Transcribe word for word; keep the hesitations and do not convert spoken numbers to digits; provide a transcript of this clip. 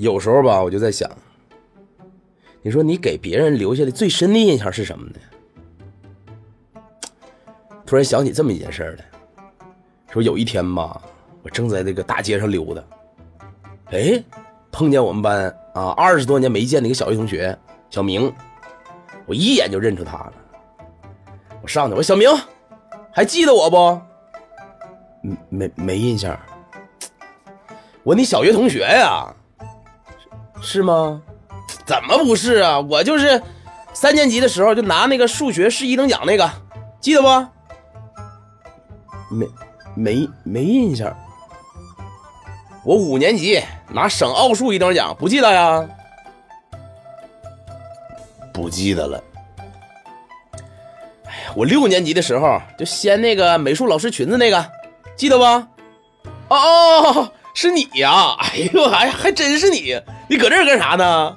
有时候吧，我就在想，你说你给别人留下的最深的印象是什么呢？突然想起这么一件事儿来，说有一天吧，我正在这个大街上溜达，哎，碰见我们班啊二十多年没见的一个小学同学小明，我一眼就认出他了。我上去，我说小明，还记得我不？没没印象。我你小学同学呀？是吗？怎么不是啊？我就是三年级的时候就拿那个数学市一等奖那个，记得不？没没没印象。我五年级拿省奥数一等奖，不记得呀？不记得了。哎呀，我六年级的时候就掀那个美术老师裙子那个，记得吧？哦哦，是你呀、啊！哎呦，还还真是你！你搁这儿干啥呢？